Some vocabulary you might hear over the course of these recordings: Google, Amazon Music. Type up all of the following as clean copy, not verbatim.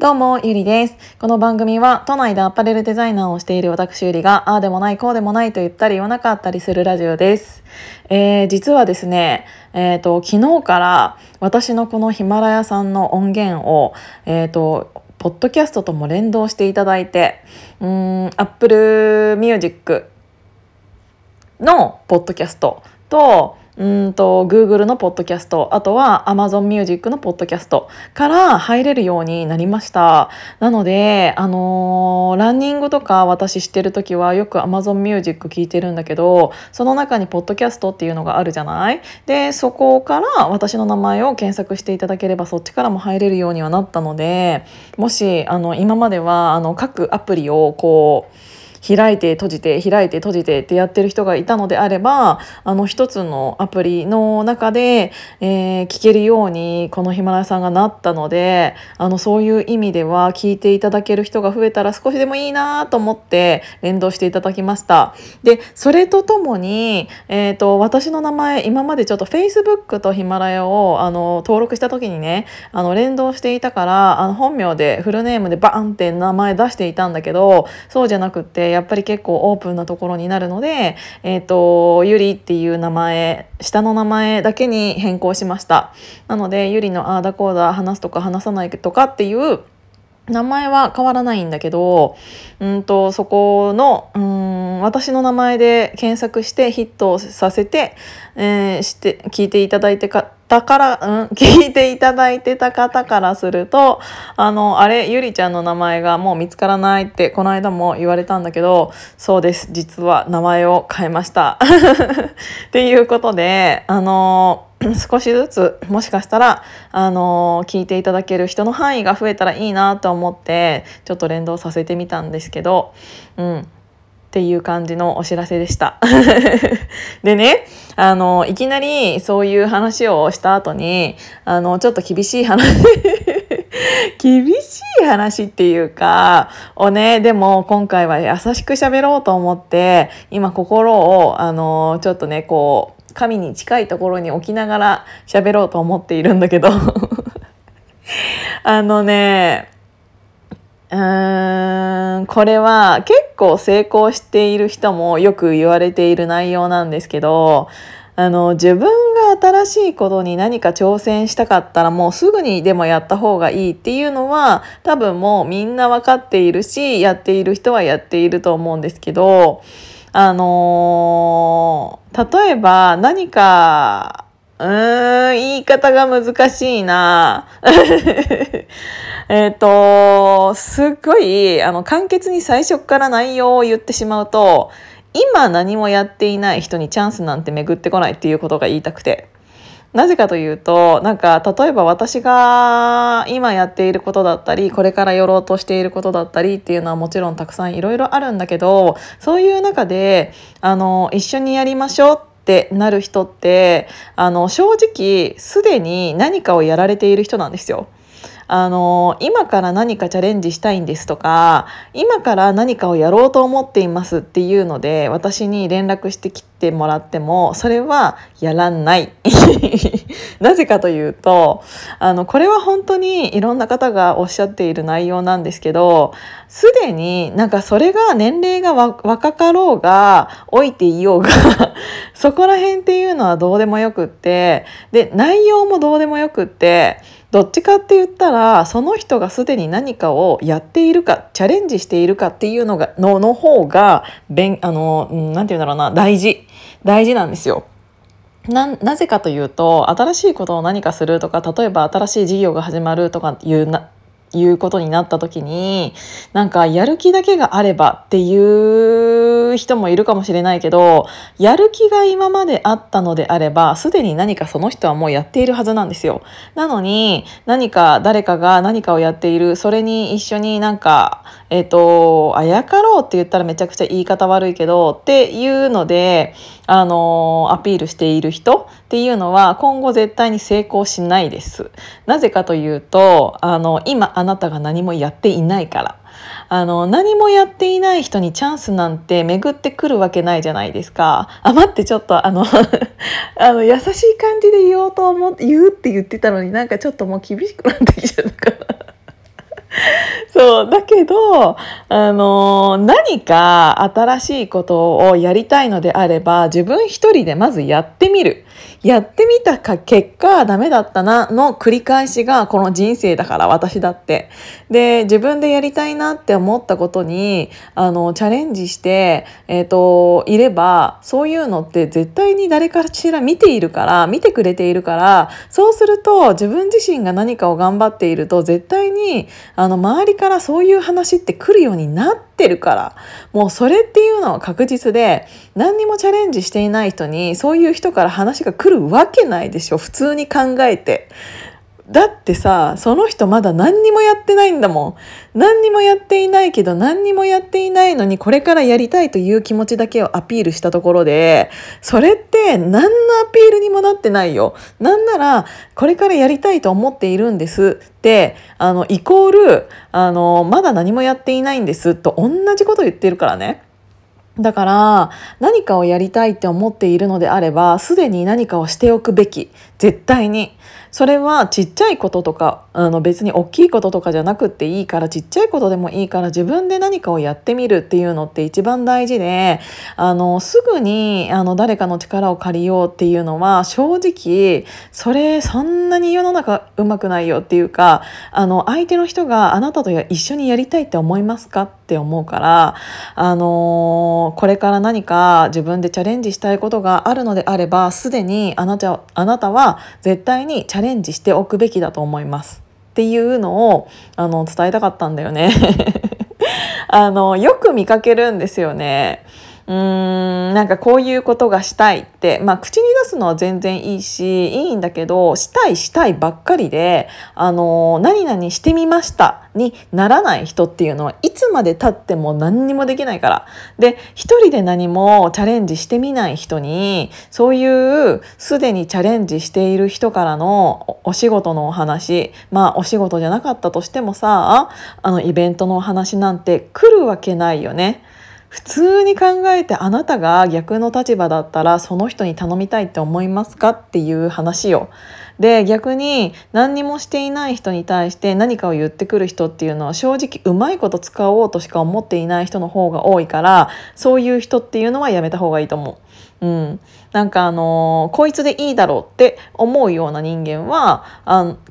どうもゆりです。この番組は都内でアパレルデザイナーをしている私ゆりがああでもないこうでもないと言ったり言わなかったりするラジオです。実はですね、昨日から私のこのヒマラヤさんの音源をポッドキャストとも連動していただいて、Apple Music のポッドキャストとGoogle のポッドキャスト、あとは Amazon Music のポッドキャストから入れるようになりました。なので、ランニングとか私してる時はよく Amazon Music 聞いてるんだけど、その中にポッドキャストっていうのがあるじゃない。で、そこから私の名前を検索していただければそっちからも入れるようにはなったので、もし今までは各アプリをこう開いて閉じて開いて閉じてってやってる人がいたのであれば、一つのアプリの中で、聞けるようにこのヒマラヤさんがなったので、そういう意味では聞いていただける人が増えたら少しでもいいなと思って連動していただきました。で、それとともに、私の名前今までちょっと Facebook とヒマラヤを登録した時にね、連動していたから、本名でフルネームでバーンって名前出していたんだけど、そうじゃなくてやっぱり結構オープンなところになるので、ゆりっていう名前、下の名前だけに変更しました。なのでゆりのあーだこーだ話すとか話さないとかっていう名前は変わらないんだけど、そこの私の名前で検索してヒットさせて、聞いていただいてた方からすると、あれゆりちゃんの名前がもう見つからないってこの間も言われたんだけど、そうです、実は名前を変えましたっていうことで、少しずつもしかしたら聞いていただける人の範囲が増えたらいいなと思ってちょっと連動させてみたんですけど、っていう感じのお知らせでしたでね、いきなりそういう話をした後にちょっと厳しい話っていうかをね、でも今回は優しく喋ろうと思って今心をちょっとねこう神に近いところに置きながら喋ろうと思っているんだけどこれは結構成功している人もよく言われている内容なんですけど、自分が新しいことに何か挑戦したかったらもうすぐにでもやった方がいいっていうのは多分もうみんな分かっているし、やっている人はやっていると思うんですけど、例えば何か言い方が難しいなすっごい簡潔に最初から内容を言ってしまうと、今何もやっていない人にチャンスなんて巡ってこないっていうことが言いたくて、なぜかというと、なんか例えば私が今やっていることだったり、これからやろうとしていることだったりっていうのはもちろんたくさんいろいろあるんだけど、そういう中で一緒にやりましょうってなる人って正直すでに何かをやられている人なんですよ。今から何かチャレンジしたいんですとか、今から何かをやろうと思っていますっていうので私に連絡してきてもらっても、それはやらないなぜかというと、これは本当にいろんな方がおっしゃっている内容なんですけど、すでになんかそれが年齢が若かろうが老いていようがそこら辺っていうのはどうでもよくって、で内容もどうでもよくって、どっちかって言ったらその人がすでに何かをやっているかチャレンジしているかっていうのがの方がなんていうんだろうな、大事なんですよ。なぜかというと、新しいことを何かするとか、例えば新しい事業が始まるとかいうことになった時に、なんかやる気だけがあればっていう人もいるかもしれないけど、やる気が今まであったのであればすでに何かその人はもうやっているはずなんですよ。なのに誰かが何かをやっている、それに一緒にあやかろうって言ったらめちゃくちゃ言い方悪いけどっていうのでアピールしている人っていうのは今後絶対に成功しないです。なぜかというと今あなたが何もやっていないから、何もやっていない人にチャンスなんて巡ってくるわけないじゃないですか。待って、ちょっと優しい感じで言うって言ってたのに、なんかちょっともう厳しくなってきちゃったからそうだけど、何か新しいことをやりたいのであれば、自分一人でまずやってみる。やってみたか結果ダメだったなの繰り返しがこの人生だから、私だって。で、自分でやりたいなって思ったことにチャレンジして、いれば、そういうのって絶対に誰かしら見てくれているから、そうすると自分自身が何かを頑張っていると絶対に周りからそういう話って来るようになってるから、もうそれっていうのは確実で、何にもチャレンジしていない人にそういう人から話が来るわけないでしょ、普通に考えて。だってさ、その人まだ何にもやってないんだもん。何にもやっていないのに、これからやりたいという気持ちだけをアピールしたところで、それって何のアピールにもなってないよ。なんなら、これからやりたいと思っているんですって、イコール、まだ何もやっていないんですと同じこと言ってるからね。だから何かをやりたいって思っているのであれば、すでに何かをしておくべき、絶対に。それはちっちゃいこととか、別に大きいこととかじゃなくていいから、ちっちゃいことでもいいから、自分で何かをやってみるっていうのって一番大事で、すぐに誰かの力を借りようっていうのは、正直そんなに世の中うまくないよっていうか、相手の人があなたと一緒にやりたいって思いますかって思うから、これから何か自分でチャレンジしたいことがあるのであれば、すでにあなたは絶対にチャレンジしておくべきだと思いますっていうのを伝えたかったんだよね。よく見かけるんですよね。なんかこういうことがしたいって、口に出すのは全然いいし、いいんだけど、したいばっかりで、何々してみましたにならない人っていうのは、いつまで経っても何にもできないから。で、一人で何もチャレンジしてみない人に、そういうすでにチャレンジしている人からのお仕事のお話、お仕事じゃなかったとしてもさ、イベントのお話なんて来るわけないよね。普通に考えて、あなたが逆の立場だったらその人に頼みたいって思いますかっていう話よ。で、逆に何にもしていない人に対して何かを言ってくる人っていうのは、正直うまいこと使おうとしか思っていない人の方が多いから、そういう人っていうのはやめた方がいいと思う。なんかこいつでいいだろうって思うような人間は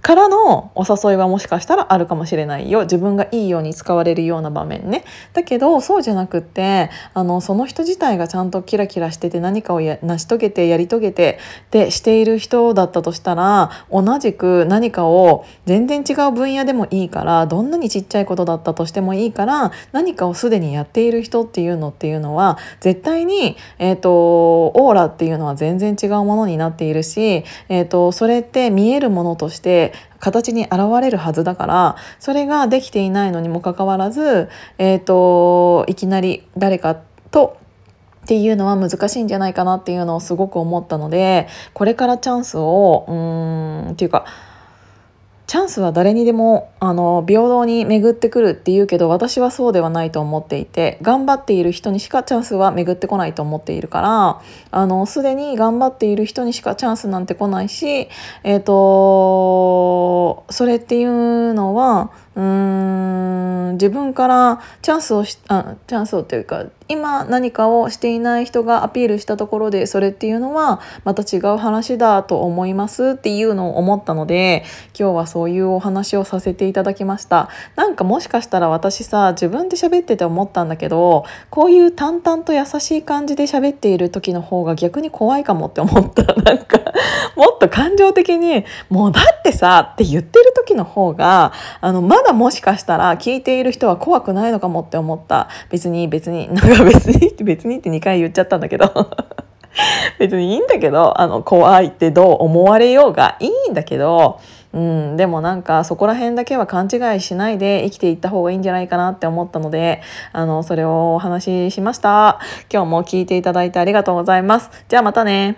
からのお誘いはもしかしたらあるかもしれないよ。自分がいいように使われるような場面ね。だけどそうじゃなくって、その人自体がちゃんとキラキラしてて、何かを成し遂げてやり遂げてでしている人だったとしたら、同じく何かを全然違う分野でもいいから、どんなにちっちゃいことだったとしてもいいから、何かをすでにやっている人っていうのは絶対に、オーラっていうのは全然違うものになっているし、それって見えるものとして形に現れるはずだから、それができていないのにもかかわらず、いきなり誰かとっていうのは難しいんじゃないかなっていうのをすごく思ったので、これからチャンスをっていうか、チャンスは誰にでも平等に巡ってくるっていうけど、私はそうではないと思っていて、頑張っている人にしかチャンスは巡ってこないと思っているから、すでに頑張っている人にしかチャンスなんて来ないし、それっていうのは自分からチャンスをというか、今何かをしていない人がアピールしたところで、それっていうのはまた違う話だと思いますっていうのを思ったので、今日はそういうお話をさせていただきました。なんかもしかしたら私さ、自分で喋ってて思ったんだけど、こういう淡々と優しい感じで喋っている時の方が逆に怖いかもって思った。なんかもっと感情的に、もうだってさって言ってる時の方がまだもしかしたら聞いている人は怖くないのかもって思った。別にって2回言っちゃったんだけど別にいいんだけど、怖いってどう思われようがいいんだけど、でもなんかそこら辺だけは勘違いしないで生きていった方がいいんじゃないかなって思ったので、それをお話ししました。今日も聞いていただいてありがとうございます。じゃあまたね。